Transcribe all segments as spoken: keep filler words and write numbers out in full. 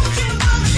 No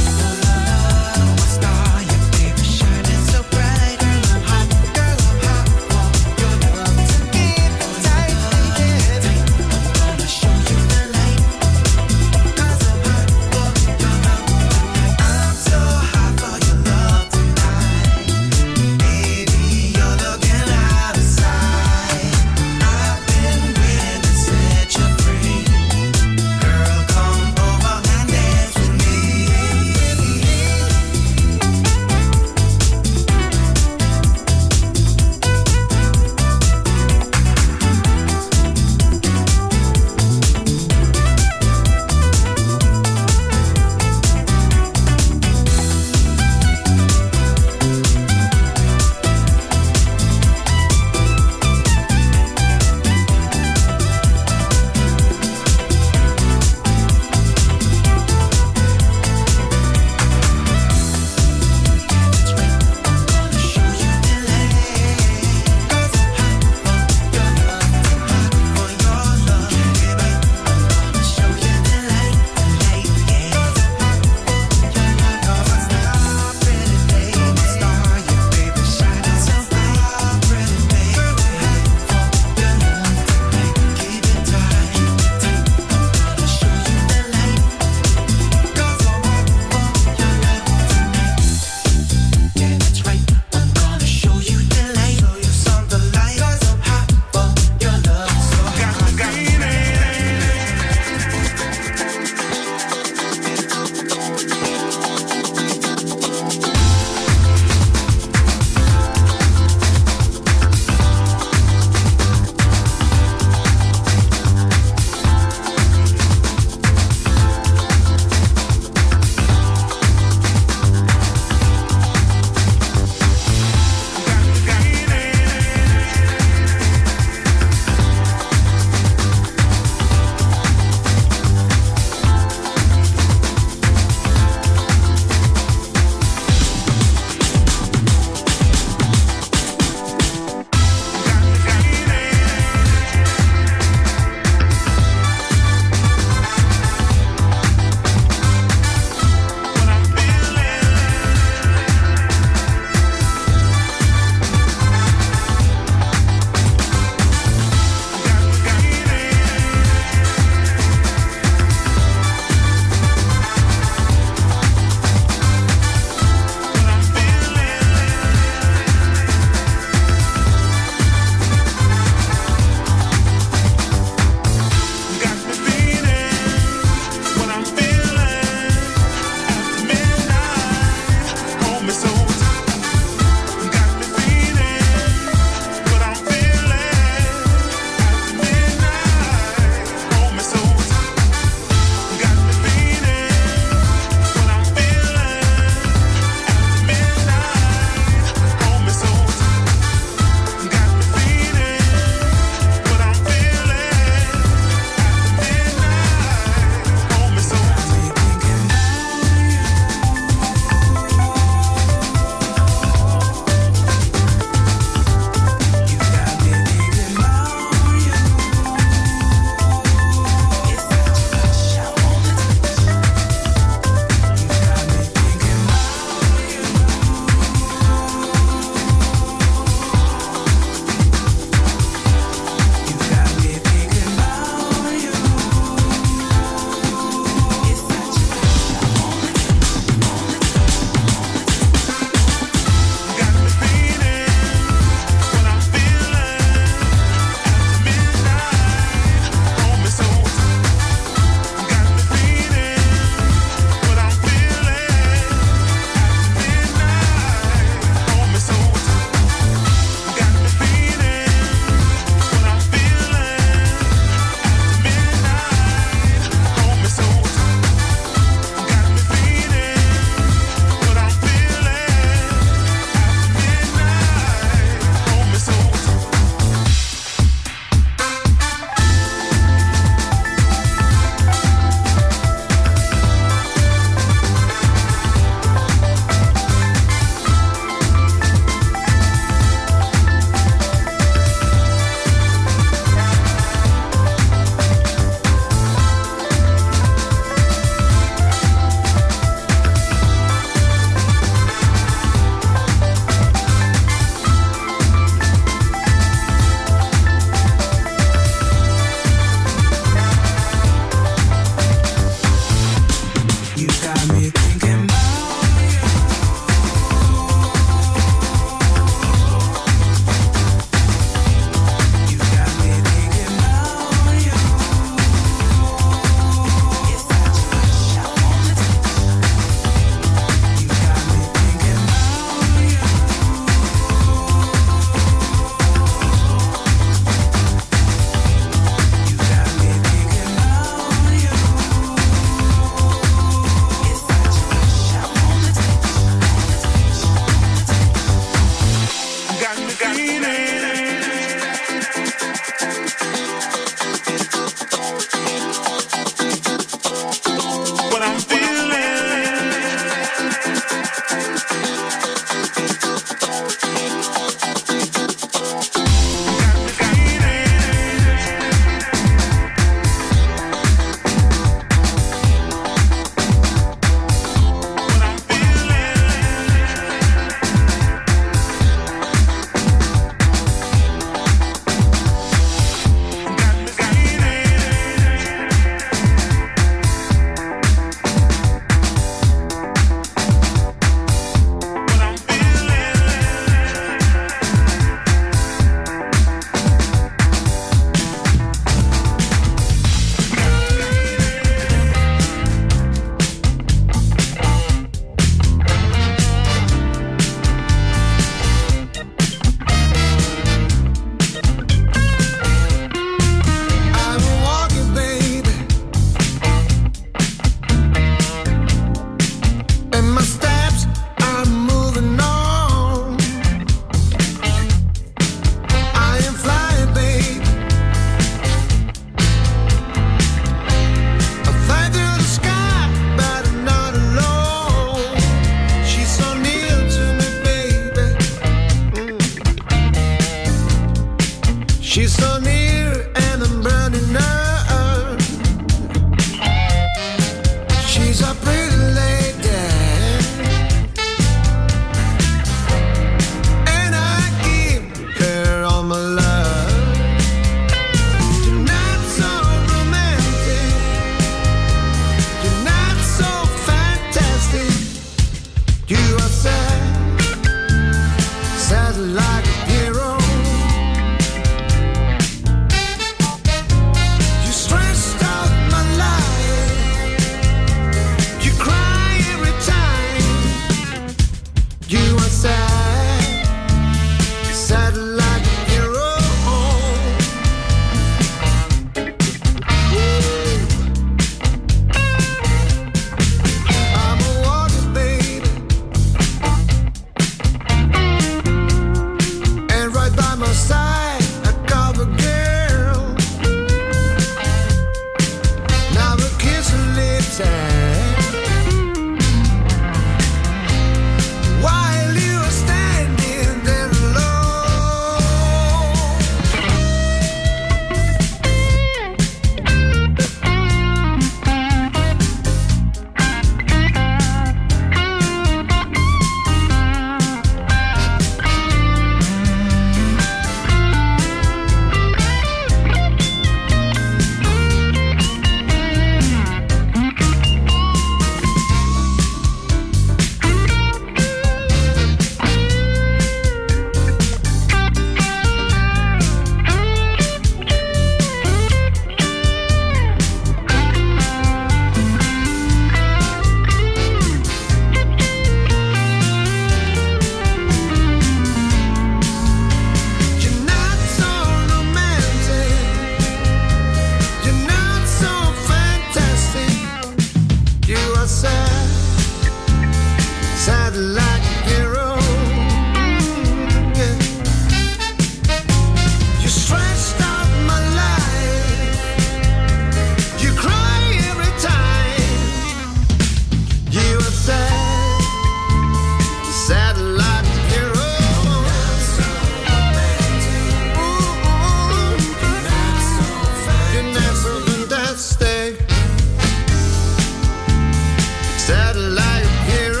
Satellite hero.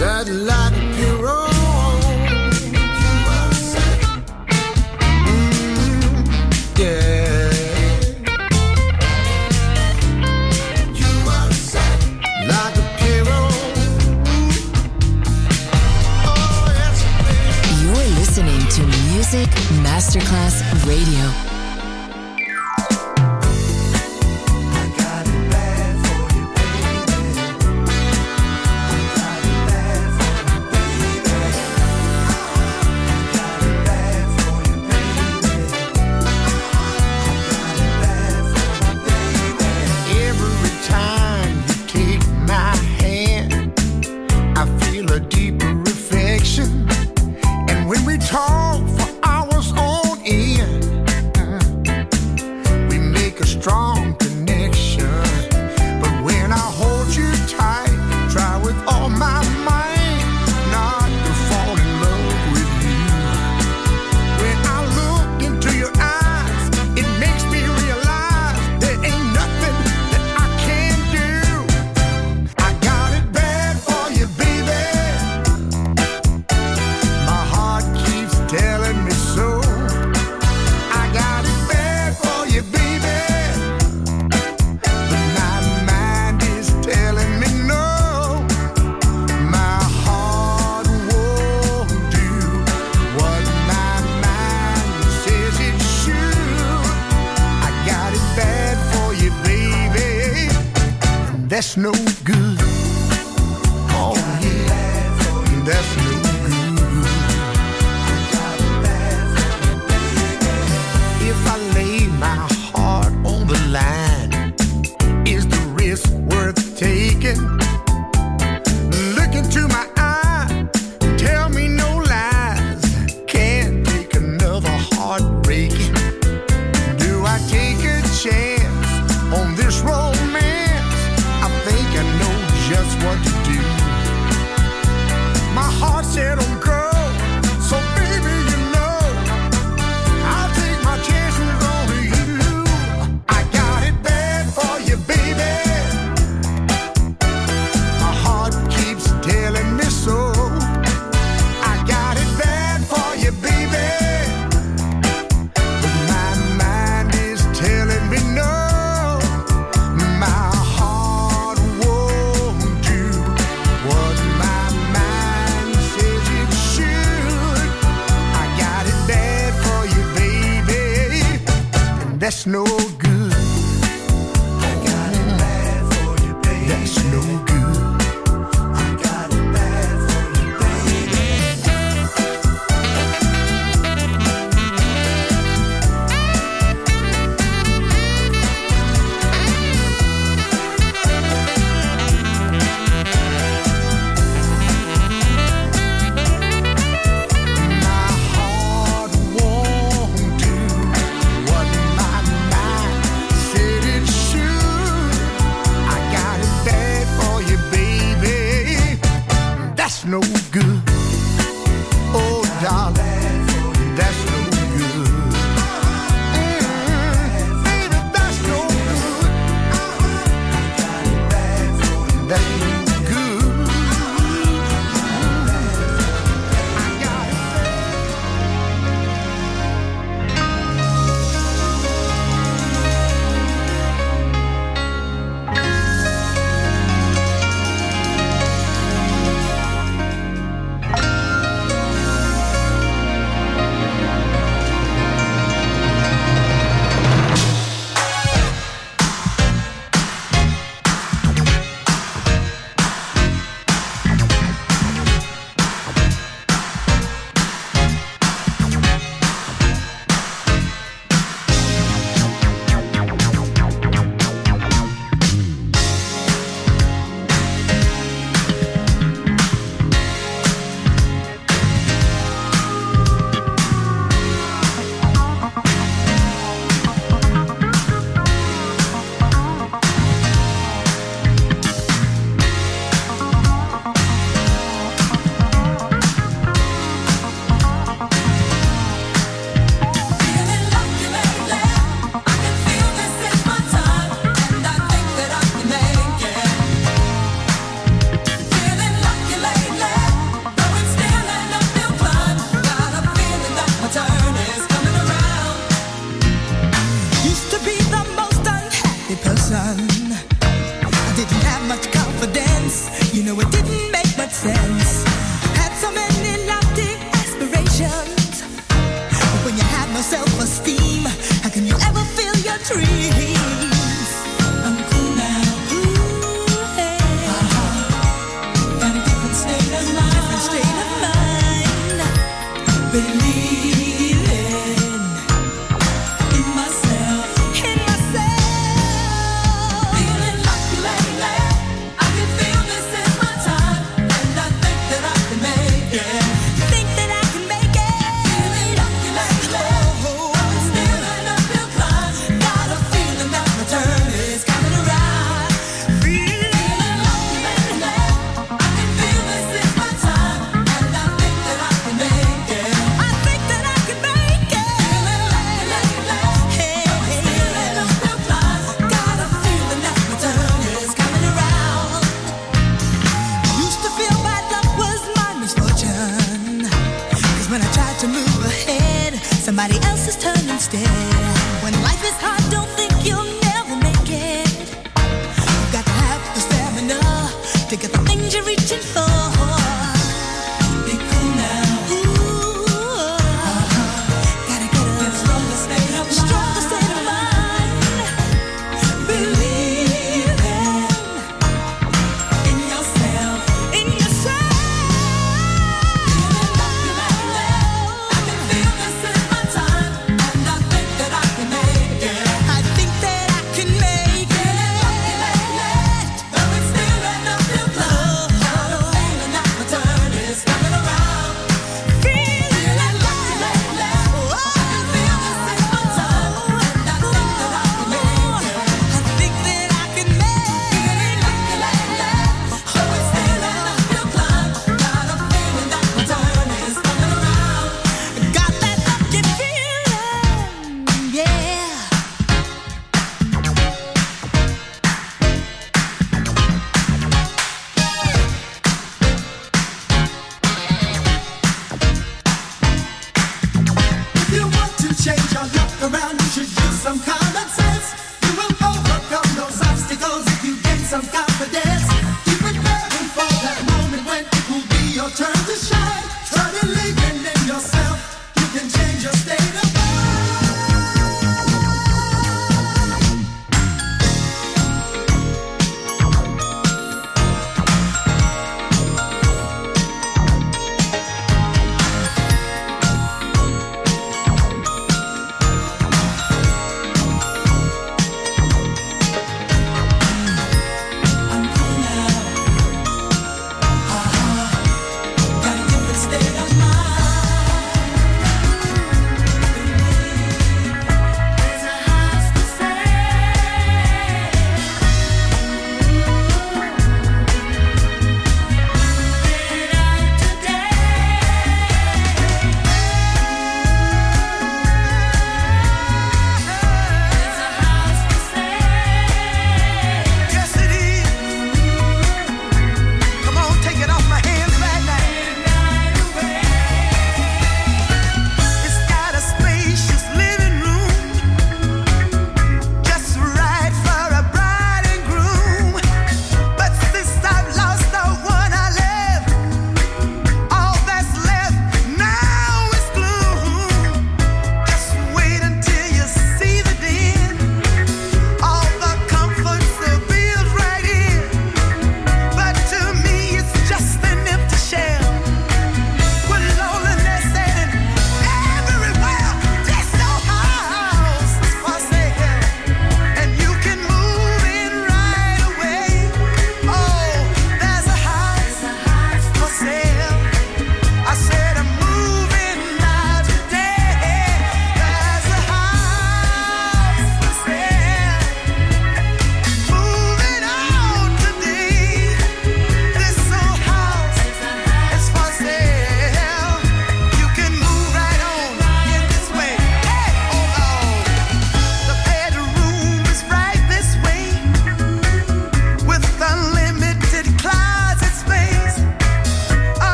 sad like a Pierrot. Mm, yeah. Music Masterclass Radio. That's no good. Oh, yeah. That's no good. If I lay my heart on the line, is the risk worth taking? Look into my eye, tell me no lies. Can't take another heartbreak. Do I take a chance on this romance? I know just what to do. My heart said, oh girl, so baby, you know, I'll take my chances on you. I got it bad for you, baby. My heart keeps telling me so. I got it bad for you, baby. But my mind is telling me no. That's no good. I got it bad for you, baby. That's no good. I got it bad for you, baby. My heart won't do what no good. Oh, darling, that's no good. Mm-hmm. Baby, that's no good. Uh-huh. That's no good. I got it bad. Fortune.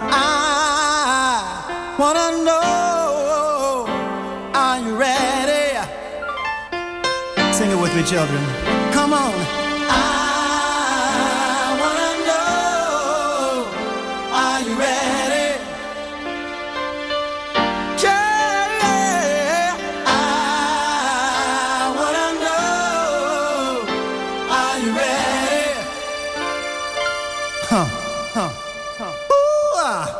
I wanna know, are you ready? Sing it with me, children. Come on. I wanna know, are you ready? Yeah. I wanna know, are you ready? Huh, huh, huh. Ooh, ah.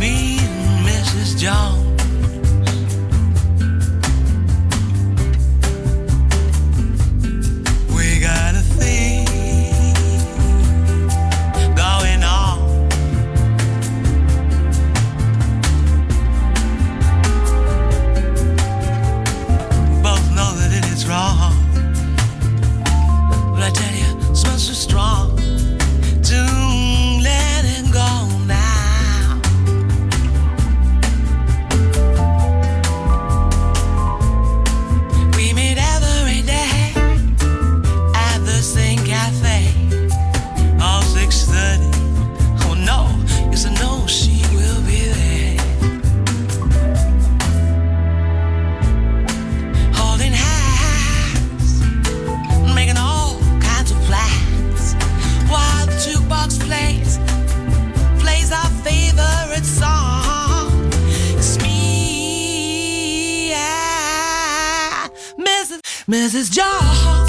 Me and Missus Jones. missus Jones.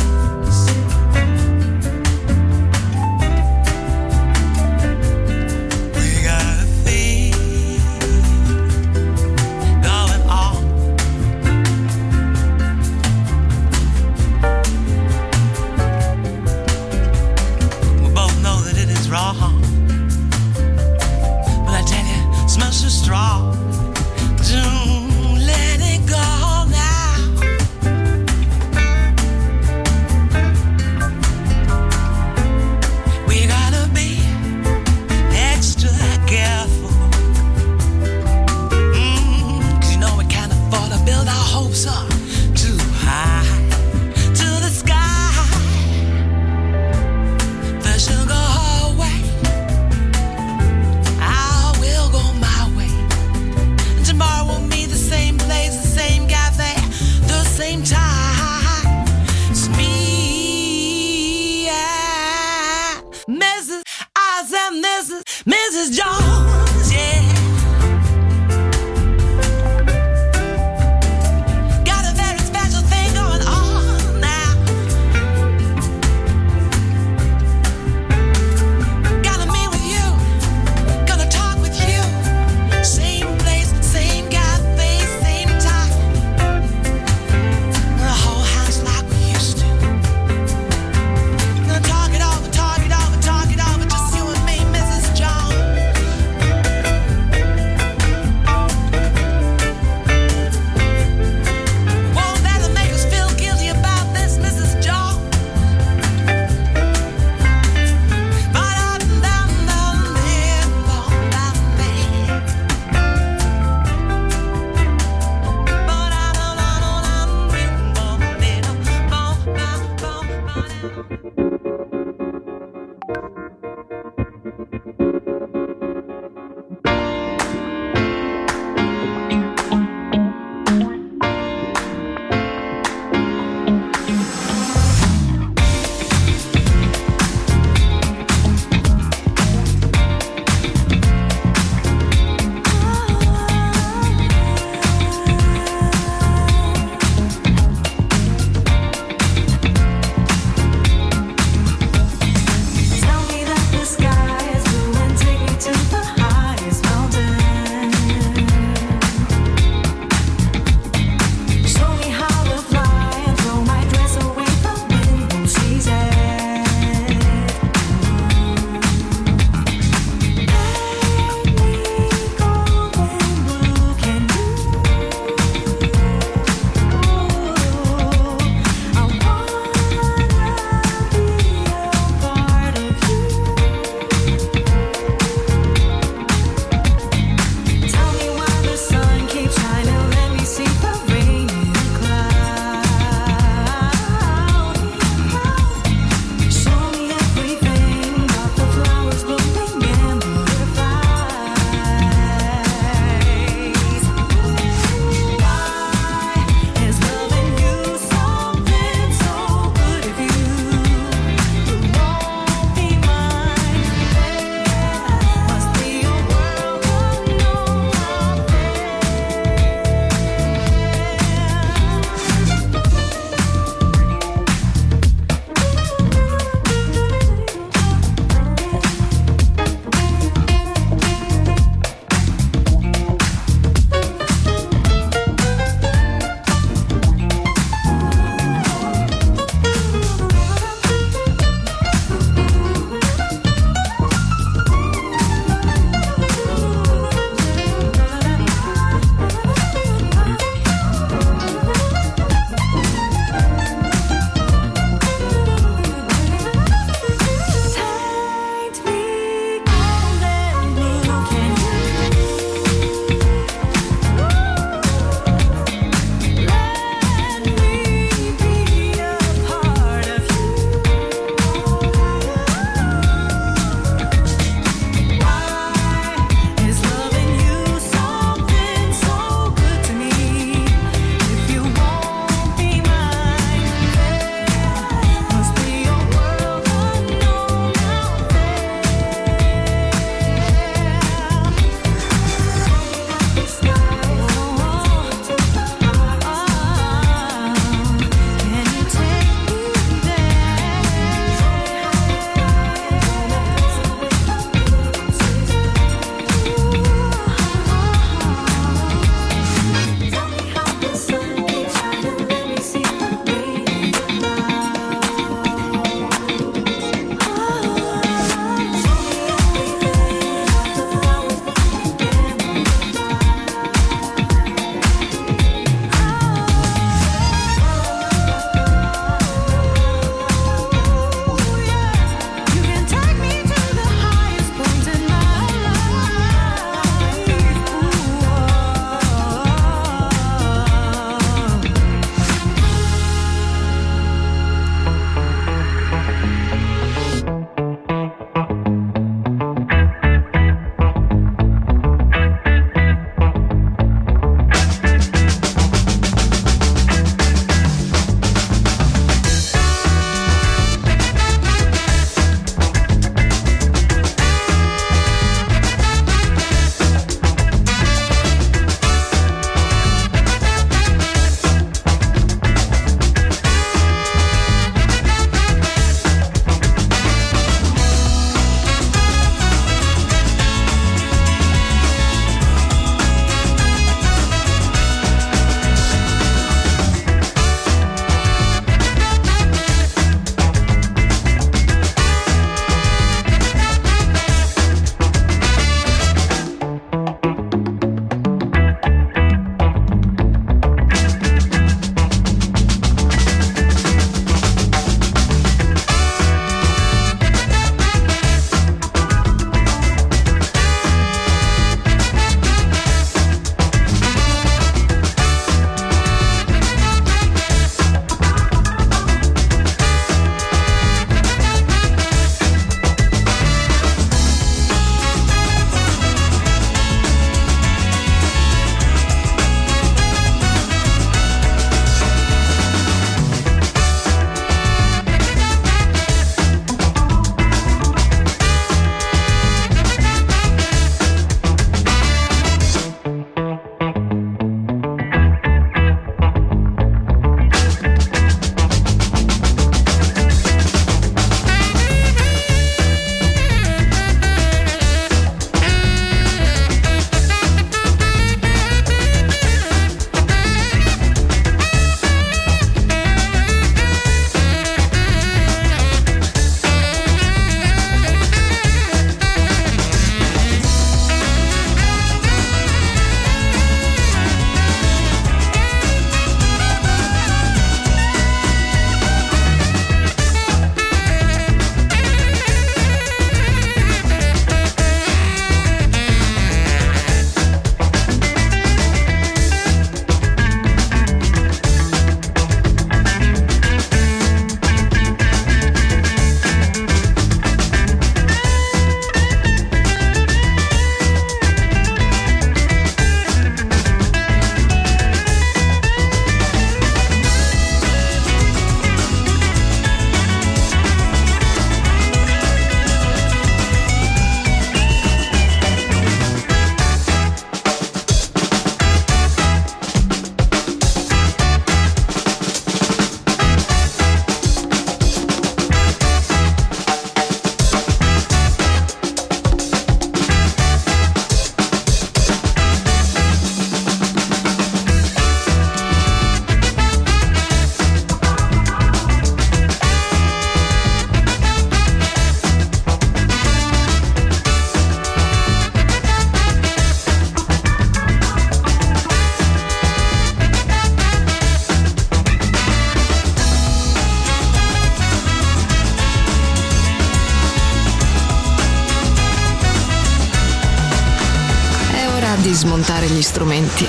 di smontare gli strumenti,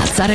alzare